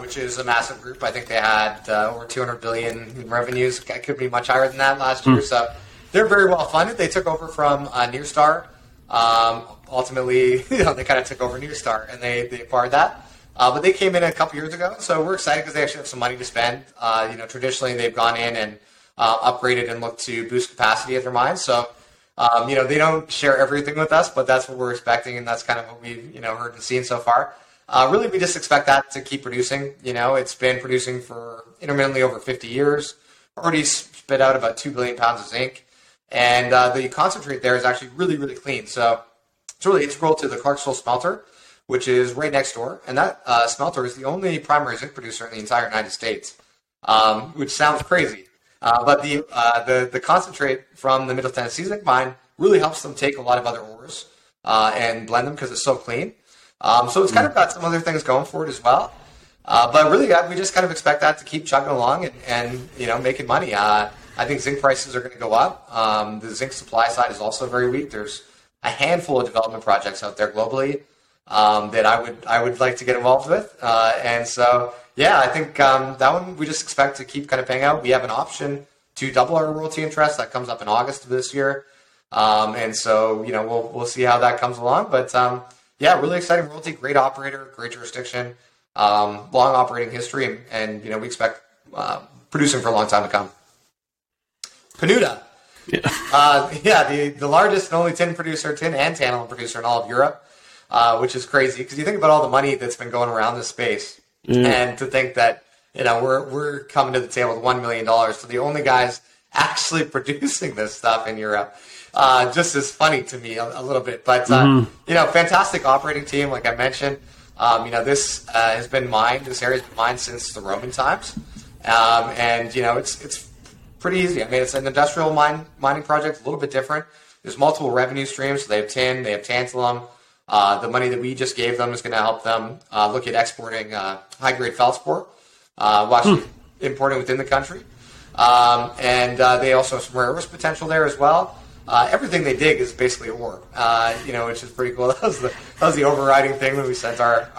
which is a massive group. I think they had over $200 billion in revenues. It could be much higher than that last year. So they're very well funded. They took over from Nyrstar. Ultimately, you know, they kind of took over Nyrstar and they acquired that. But they came in a couple years ago, so we're excited because they actually have some money to spend. You know, traditionally they've gone in and upgraded and looked to boost capacity at their mines. So, you know, they don't share everything with us, but that's what we're expecting, and that's kind of what we've, you know, heard and seen so far. Really, we just expect that to keep producing. You know, it's been producing for intermittently over 50 years, already spit out about 2 billion pounds of zinc. And the concentrate there is actually really, really clean. So it's really integral to the Clarksville smelter, which is right next door, and that smelter is the only primary zinc producer in the entire United States, which sounds crazy. But the concentrate from the Middle Tennessee Zinc Mine really helps them take a lot of other ores and blend them because it's so clean. So it's kind of got some other things going for it as well. But really, we just kind of expect that to keep chugging along and you know, making money. I think zinc prices are going to go up. The zinc supply side is also very weak. There's a handful of development projects out there globally that I would like to get involved with. And so, yeah, I think that one we just expect to keep kind of paying out. We have an option to double our royalty interest. That comes up in August of this year. And so, you know, we'll see how that comes along. But, yeah, really exciting royalty, great operator, great jurisdiction, long operating history, and you know, we expect producing for a long time to come. Penouta. Yeah, the largest and only tin and tantalum producer in all of Europe. Which is crazy because you think about all the money that's been going around this space, and to think that, you know, we're coming to the table with $1 million. So the only guys actually producing this stuff in Europe, just is funny to me a little bit. But you know, fantastic operating team, like I mentioned. You know, this has been mined. This area's been mined since the Roman times, and you know, it's pretty easy. I mean, it's an industrial mining project, a little bit different. There's multiple revenue streams. So they have tin, they have tantalum. The money that we just gave them is going to help them look at exporting high-grade feldsport, importing within the country. And they also have some rare earth potential there as well. Everything they dig is basically ore, you know, which is pretty cool. That was the overriding thing when we sent our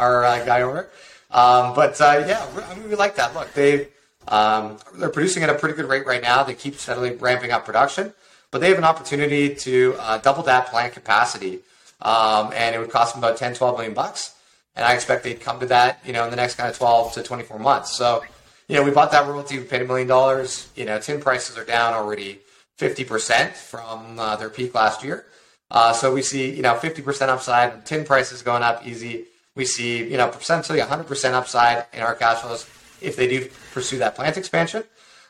guy over. We like that. Look, they're producing at a pretty good rate right now. They keep steadily ramping up production. But they have an opportunity to double that plant capacity. And it would cost them about $10-12 million bucks. And I expect they'd come to that, you know, in the next kind of 12 to 24 months. So, you know, we bought that royalty, we paid $1 million. You know, tin prices are down already 50% from their peak last year. So we see, you know, 50% upside, tin prices going up easy. We see, you know, potentially 100% upside in our cash flows if they do pursue that plant expansion.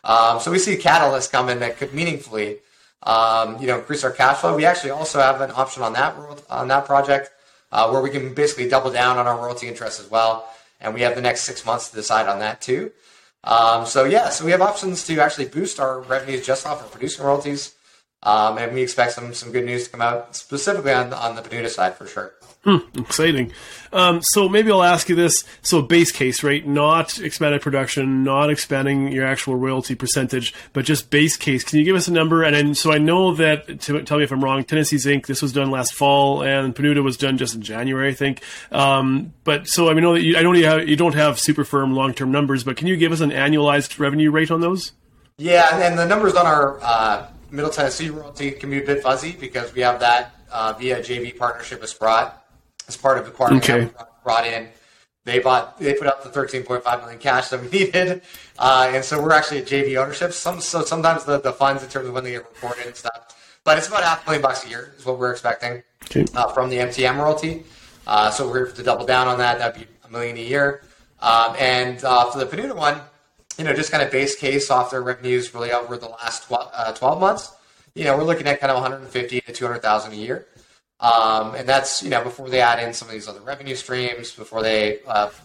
So we see catalysts coming that could meaningfully you know, increase our cash flow. We actually also have an option on that project where we can basically double down on our royalty interest as well. And we have the next 6 months to decide on that too. So we have options to actually boost our revenues just off of producing royalties. And we expect some good news to come out, specifically on the Penouta side, for sure. Exciting. So maybe I'll ask you this. So base case, right? Not expanded production, not expanding your actual royalty percentage, but just base case. Can you give us a number? And so I know that, tell me if I'm wrong, Tennessee Zinc, this was done last fall, and Penouta was done just in January, I think. But so I know that you don't have super firm long-term numbers, but can you give us an annualized revenue rate on those? Yeah, and the numbers on our Middle Tennessee royalty can be a bit fuzzy because we have that via JV partnership with Sprott. As part of acquiring brought in, they put up the $13.5 million cash that we needed, and so we're actually a JV ownership. So sometimes the funds in terms of when they get reported and stuff, but it's about $500,000 a year is what we're expecting from the MTM royalty. So we're going to double down on that. That'd be $1 million a year, and for the Penouta one, just kind of base case off their revenues really over the last 12 months. We're looking at kind of $150,000 to $200,000 a year. And that's, before they add in some of these other revenue streams, before they,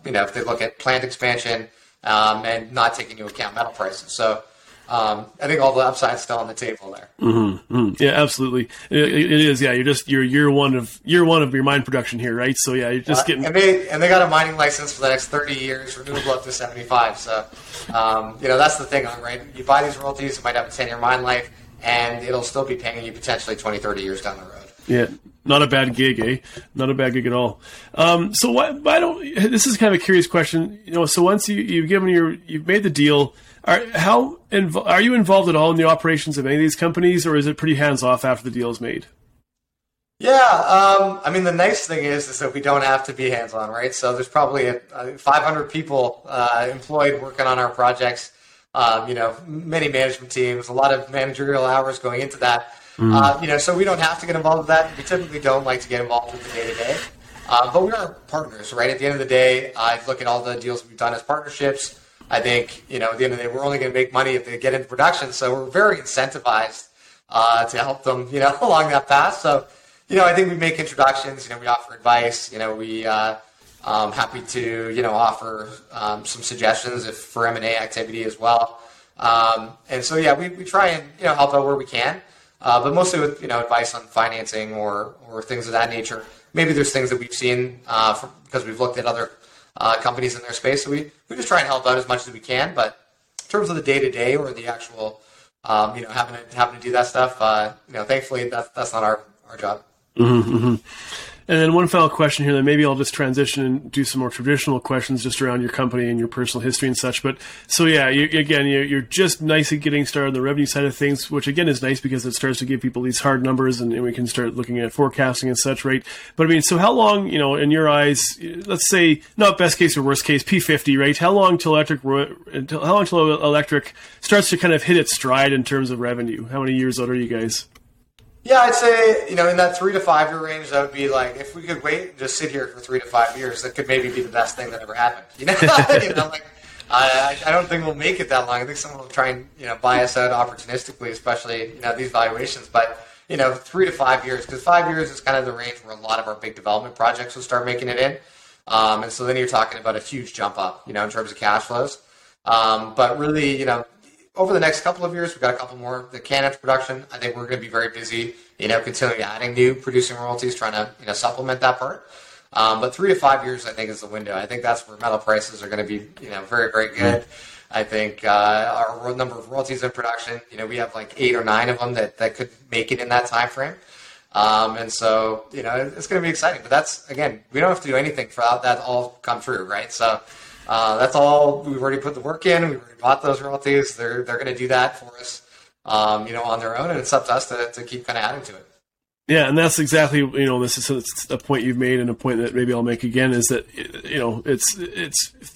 if they look at plant expansion and not take into account metal prices. So I think all the upside's still on the table there. Mm-hmm. Yeah, absolutely. It is. Yeah, you're year one of your mine production here, right? So yeah, you're just getting. And they got a mining license for the next 30 years, renewable up to 75. So that's the thing, right? You buy these royalties, it might have a 10-year mine life, and it'll still be paying you potentially 20, 30 years down the road. Yeah, not a bad gig, eh? Not a bad gig at all. So why don't? This is kind of a curious question. So once you've made the deal, are you involved at all in the operations of any of these companies, or is it pretty hands off after the deal is made? Yeah, the nice thing is that we don't have to be hands on, right? So there's probably 500 people employed working on our projects. Many management teams, a lot of managerial hours going into that. So we don't have to get involved with that. We typically don't like to get involved with the day-to-day. But we are partners, right? At the end of the day, I look at all the deals we've done as partnerships. I think, at the end of the day, we're only going to make money if they get into production. So we're very incentivized to help them, along that path. So, I think we make introductions. We offer advice. We happy to, offer some suggestions for M&A activity as well. And so, yeah, we try and, help out where we can. But mostly with advice on financing or things of that nature. Maybe there's things that we've seen because we've looked at other companies in their space. So we just try and help out as much as we can. But in terms of the day to day or the actual having to do that stuff, thankfully that's not our job. Mm-hmm. And then one final question here, then maybe I'll just transition and do some more traditional questions just around your company and your personal history and such. But so, yeah, you're just nicely getting started on the revenue side of things, which, again, is nice because it starts to give people these hard numbers and we can start looking at forecasting and such, right? But, so how long, in your eyes, let's say not best case or worst case, P50, right? How long till electric starts to kind of hit its stride in terms of revenue? How many years out are you guys? Yeah, I'd say, in that 3 to 5 year range, that would be like, if we could wait and just sit here for 3 to 5 years, that could maybe be the best thing that ever happened. I don't think we'll make it that long. I think someone will try and, buy us out opportunistically, especially, these valuations. But, 3 to 5 years, because 5 years is kind of the range where a lot of our big development projects will start making it in. And so then you're talking about a huge jump up, in terms of cash flows. But really, over the next couple of years, we've got a couple more. The CANF production, I think we're going to be very busy, continuing adding new producing royalties, trying to, supplement that part. But 3 to 5 years, I think, is the window. I think that's where metal prices are going to be, very, very good. I think our number of royalties in production, we have like 8 or 9 of them that could make it in that time frame. And so, it's going to be exciting. But that's, again, we don't have to do anything for that all come true, right? So. That's all. We've already put the work in. We've already bought those royalties. They're going to do that for us, on their own, and it's up to us to keep kind of adding to it. Yeah, and that's exactly this is a point you've made, and a point that maybe I'll make again is that it's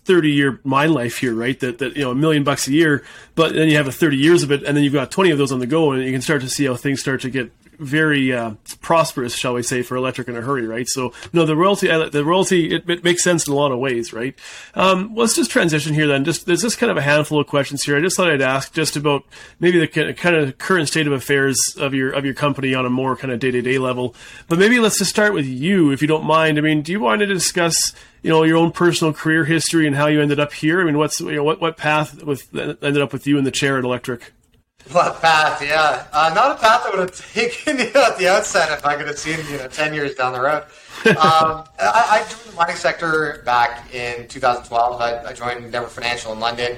30-year mine life here, right? That $1 million a year, but then you have a 30 years of it, and then you've got 20 of those on the go, and you can start to see how things start to get very prosperous, shall we say, for electric in a hurry, right? So, the royalty, it makes sense in a lot of ways, right? Let's just transition here then. There's just kind of a handful of questions here. I just thought I'd ask just about maybe the kind of current state of affairs of your company on a more kind of day-to-day level. But maybe let's just start with you, if you don't mind. Do you want to discuss your own personal career history and how you ended up here? What path ended up with you in the chair at Electric? What path, yeah. Not a path I would have taken at the outset if I could have seen 10 years down the road. I joined the mining sector back in 2012. I joined Endeavour Financial in London.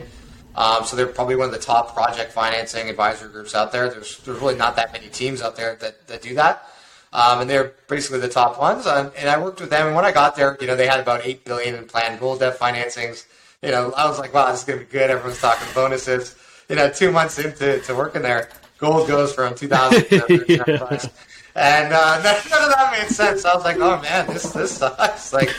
So they're probably one of the top project financing advisory groups out there. There's really not that many teams out there that do that. And they're basically the top ones. And I worked with them. And when I got there, they had about $8 billion in planned gold debt financings. I was like, wow, this is going to be good. Everyone's talking bonuses. 2 months into working there, gold goes from 2,000 to 3,000 bucks. And none of that made sense. I was like, oh, man, this sucks. And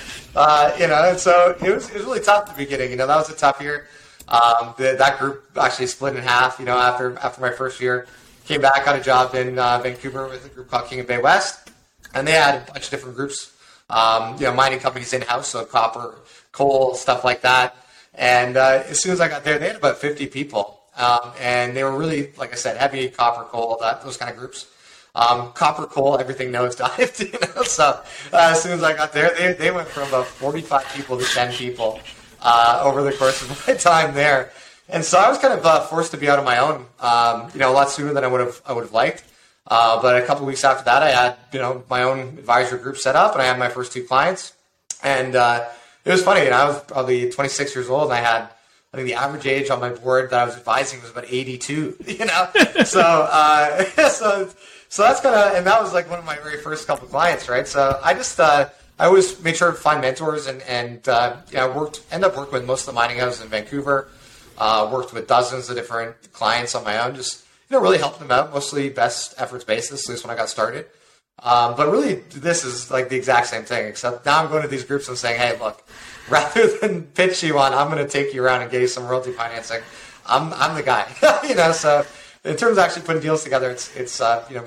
so it was really tough at the beginning. That was a tough year. That group actually split in half, after my first year. Came back, got a job in Vancouver with a group called King of Bay West. And they had a bunch of different groups, mining companies in-house, so copper, coal, stuff like that. And as soon as I got there, they had about 50 people. And they were really, like I said, heavy copper, coal, those kind of groups. Copper, coal, everything nose dived. So as soon as I got there, they went from about 45 people to 10 people over the course of my time there. And so I was kind of forced to be out on my own, a lot sooner than I would have liked. But a couple of weeks after that, I had, my own advisory group set up, and I had my first two clients. And it was funny. I was probably 26 years old, and I think the average age on my board that I was advising was about 82. So that's kind of, and that was like one of my very first couple of clients, right? So I just I always made sure to find mentors, and ended up working with most of the mining houses in Vancouver. Worked with dozens of different clients on my own, just, really helped them out, mostly best efforts basis, at least when I got started. But really, this is like the exact same thing, except now I'm going to these groups and saying, hey, look, rather than pitch you on, I'm going to take you around and get you some royalty financing. I'm the guy, so in terms of actually putting deals together, it's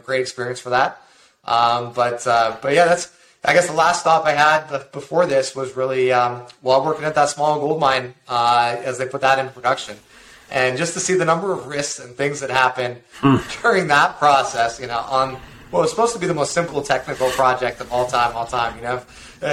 great experience for that. But yeah, that's, I guess the last stop I had before this was really while working at that small gold mine as they put that in production. And just to see the number of risks and things that happened during that process, on what was supposed to be the most simple technical project of all time,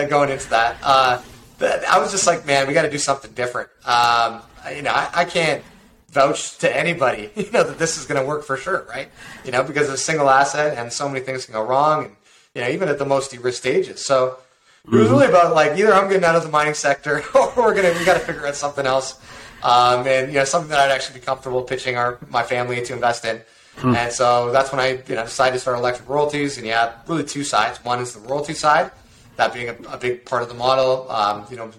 going into that. I was just like, man, we got to do something different. I can't vouch to anybody, that this is going to work for sure, right? Because of a single asset and so many things can go wrong. And, even at the most de-risked stages. So it was really about like either I'm getting out of the mining sector or we got to figure out something else, and something that I'd actually be comfortable pitching my family to invest in. And so that's when I decided to start Electric Royalties, and you have really two sides. One is the royalty side, that being a big part of the model,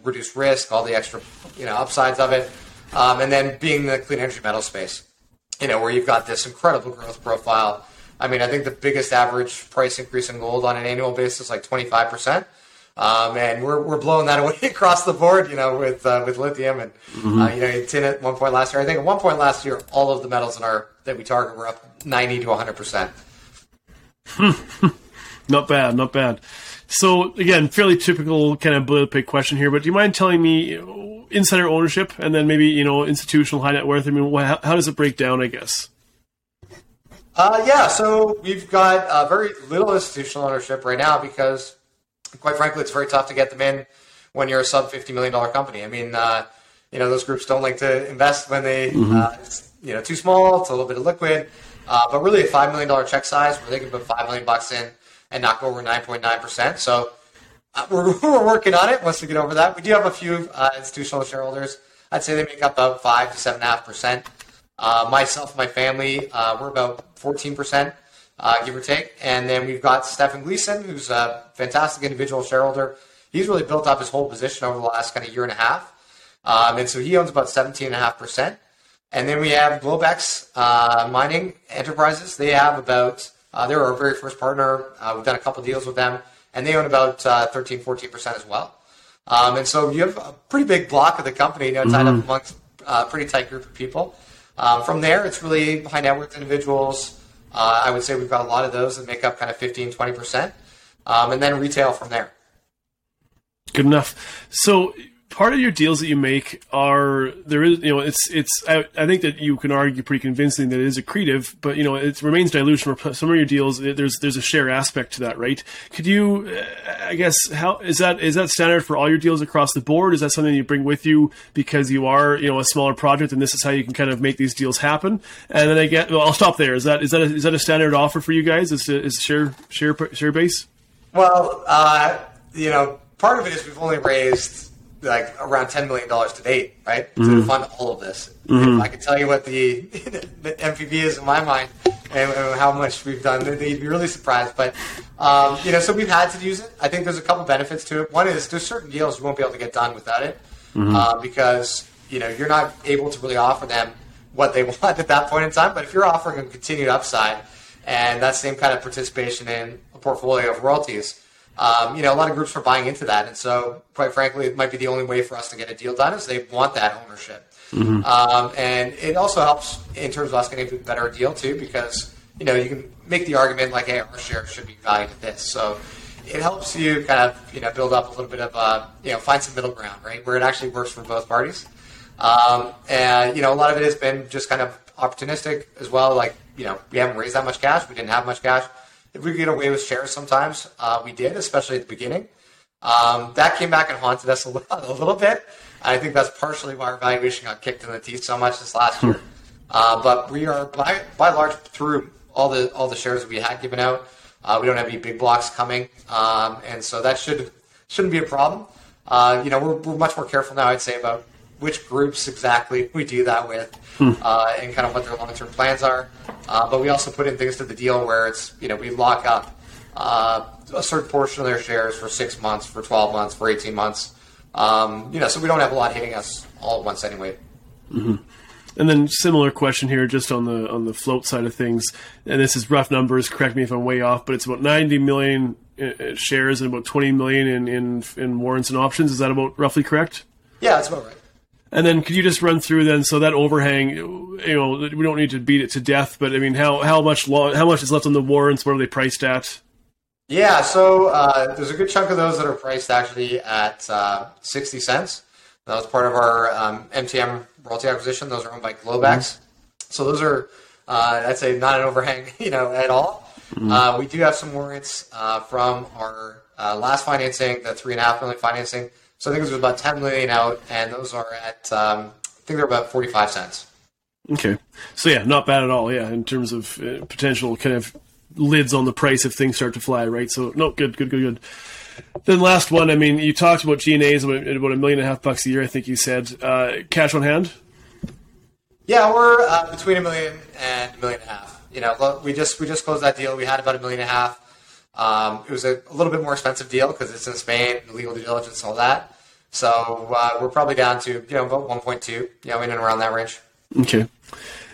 reduce risk, all the extra upsides of it, and then being the clean energy metal space, where you've got this incredible growth profile. I mean, I think the biggest average price increase in gold on an annual basis, like 25%, and we're blowing that away across the board. With lithium and tin at one point last year. I think at one point last year, all of the metals that we target were up 90 to 100%. Not bad. So again, fairly typical kind of blue pick question here. But do you mind telling me insider ownership and then maybe institutional high net worth? I mean, how does it break down? I guess. So we've got very little institutional ownership right now because, quite frankly, it's very tough to get them in when you're a sub-$50 million company. I mean, those groups don't like to invest when they, it's, too small, it's a little bit of liquid. But really a $5 million check size where they can put $5 million in and not go over 9.9%. So we're working on it once we get over that. We do have a few institutional shareholders. I'd say they make up about 5 to 7.5%. Myself and my family, we're about 14%, give or take. And then we've got Stephen Gleason, who's a fantastic individual shareholder. He's really built up his whole position over the last kind of year and a half. And so he owns about 17.5%. And then we have Globex Mining Enterprises. They have about, they're our very first partner. We've done a couple deals with them. And they own about 13, 14% as well. And so you have a pretty big block of the company, tied up amongst a pretty tight group of people. From there, it's really high net worth individuals. I would say we've got a lot of those that make up kind of 15, 20%, and then retail from there. Good enough. So part of your deals that you make are there is, you know, I think that you can argue pretty convincingly that it is accretive, but, you know, it remains dilution for some of your deals. There's a share aspect to that, right? Could you, I guess, how is that standard for all your deals across the board? Is that something you bring with you because you are, you know, a smaller project and this is how you can kind of make these deals happen? And then I'll stop there. Is that a standard offer for you guys? Is share base? Well, you know, part of it is we've only raised like around $10 million to date, right? Mm-hmm. To fund all of this. Mm-hmm. If I could tell you what the MPV is in my mind and how much we've done, then you'd be really surprised. But, you know, so we've had to use it. I think there's a couple benefits to it. One is there's certain deals you won't be able to get done without it, mm-hmm. Because, you know, you're not able to really offer them what they want at that point in time. But if you're offering them continued upside and that same kind of participation in a portfolio of royalties, you know, a lot of groups are buying into that. And so, quite frankly, it might be the only way for us to get a deal done is they want that ownership. Mm-hmm. And it also helps in terms of us getting a better deal, too, because, you know, you can make the argument like, hey, our share should be valued at this. So it helps you kind of, you know, build up a little bit of, you know, find some middle ground, right, where it actually works for both parties. And, you know, a lot of it has been just kind of opportunistic as well. Like, you know, we haven't raised that much cash. We didn't have much cash. If we could get away with shares sometimes, we did, especially at the beginning. That came back and haunted us a little bit. I think that's partially why our valuation got kicked in the teeth so much this last year. But we are, by large, through all the shares that we had given out. We don't have any big blocks coming, and so that shouldn't be a problem. You know, we're much more careful now, I'd say, about which groups exactly we do that with, and kind of what their long-term plans are. But we also put in things to the deal where it's, you know, we lock up a certain portion of their shares for 6 months, for 12 months, for 18 months. You know, so we don't have a lot hitting us all at once anyway. Mm-hmm. And then similar question here, just on the float side of things. And this is rough numbers. Correct me if I'm way off, but it's about 90 million shares and about 20 million in warrants and options. Is that about roughly correct? Yeah, that's about right. And then could you just run through then, so that overhang, you know, we don't need to beat it to death, but I mean, how much is left on the warrants? What are they priced at? Yeah, so there's a good chunk of those that are priced actually at 60 cents. That was part of our MTM royalty acquisition. Those are owned by Globex. Mm-hmm. So those are, I'd say, not an overhang, you know, at all. Mm-hmm. We do have some warrants from our last financing, the $3.5 million financing. So I think there's about 10 million out, and those are at, I think they're about 45 cents. Okay. So yeah, not bad at all. Yeah. In terms of potential kind of lids on the price if things start to fly, right? So no, good. Then last one, I mean, you talked about G&A's about $1.5 million a year, I think you said, cash on hand. Yeah. We're between $1 million and $1.5 million. You know, we just closed that deal. We had about $1.5 million. It was a little bit more expensive deal because it's in Spain, legal due diligence, all that. So we're probably down to, you know, about 1.2, you know, in and around that range. Okay.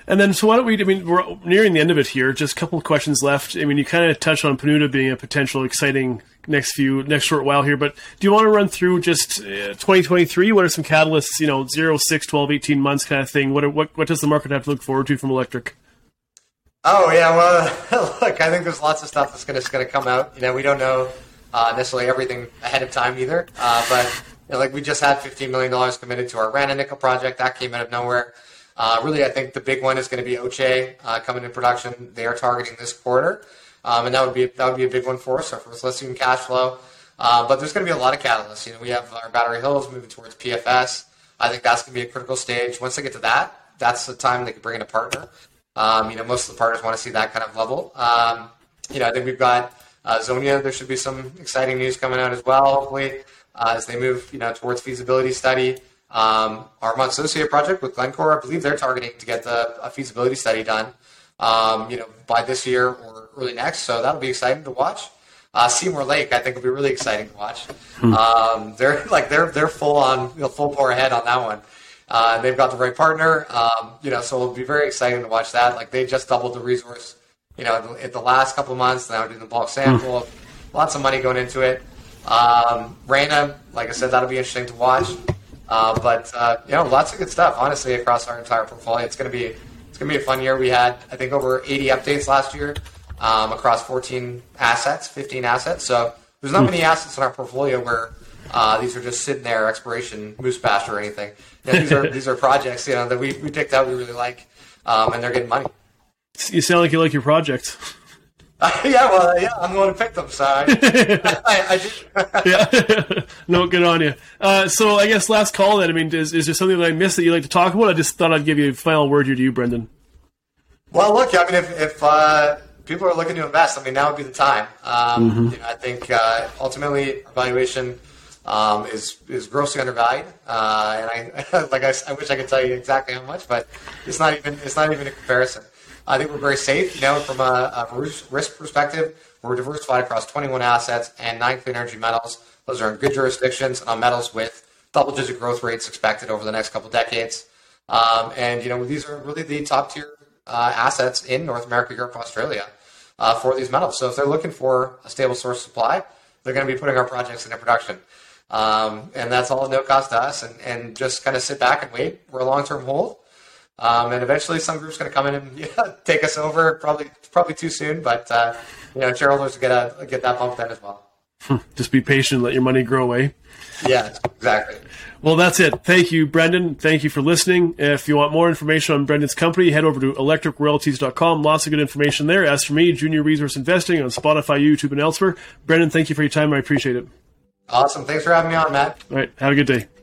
And then, so why don't we, I mean, we're nearing the end of it here. Just a couple of questions left. I mean, you kind of touched on Penouta being a potential exciting next short while here, but do you want to run through just 2023? What are some catalysts, you know, 0, 6, 12, 18 months kind of thing? What does the market have to look forward to from Electric? Oh, yeah, well, look, I think there's lots of stuff that's going to come out. You know, we don't know necessarily everything ahead of time either, but, you know, like, we just had $15 million committed to our Rana nickel project. That came out of nowhere. Really, I think the big one is going to be Oche coming into production. They are targeting this quarter, and that would be a big one for us, our first listing cash flow. But there's going to be a lot of catalysts. You know, we have our Battery Hills moving towards PFS. I think that's going to be a critical stage. Once they get to that, that's the time they can bring in a partner. You know, most of the partners want to see that kind of level. You know, I think we've got Zonia. There should be some exciting news coming out as well, hopefully, as they move, you know, towards feasibility study. Our Mont Sosie project with Glencore, I believe they're targeting to get a feasibility study done, you know, by this year or early next. So that'll be exciting to watch. Seymour Lake, I think, will be really exciting to watch. They're full on, you know, full pour ahead on that one. They've got the right partner, you know, so it'll be very exciting to watch that. Like, they just doubled the resource, you know, in the last couple of months. Now doing the bulk sample, lots of money going into it. Rana, like I said, that'll be interesting to watch. But you know, lots of good stuff, honestly, across our entire portfolio. It's gonna be a fun year. We had, I think, over 80 updates last year across 15 assets. So there's not many assets in our portfolio where These are just sitting there, exploration, moose pasture, or anything. You know, these are projects, you know, that we picked out, we really like, and they're getting money. You sound like you like your projects. Yeah, I'm going to pick them. Sorry, I did. Yeah, no, good on you. So I guess last call then. I mean, is there something that I missed that you'd like to talk about? I just thought I'd give you a final word here to you, Brendan. Well, look, I mean, if people are looking to invest, I mean, now would be the time. You know, I think ultimately valuation is grossly undervalued, and I wish I could tell you exactly how much, but it's not even a comparison. I think we're very safe, you know, from a risk perspective. We're diversified across 21 assets and 9 clean energy metals. Those are in good jurisdictions and on metals with double-digit growth rates expected over the next couple decades. And, you know, these are really the top-tier assets in North America, Europe, Australia for these metals. So if they're looking for a stable source of supply, they're going to be putting our projects into production. And that's all at no cost to us, and just kind of sit back and wait. We're a long-term hold. And eventually some group's going to come in and take us over, probably too soon, but you know, shareholders get that bump then as well. Just be patient, let your money grow, eh? Yeah, exactly. Well, that's it. Thank you, Brendan. Thank you for listening. If you want more information on Brendan's company, head over to electricroyalties.com. Lots of good information there. As for me, Junior Resource Investing on Spotify, YouTube, and elsewhere. Brendan, thank you for your time. I appreciate it. Awesome. Thanks for having me on, Matt. All right. Have a good day.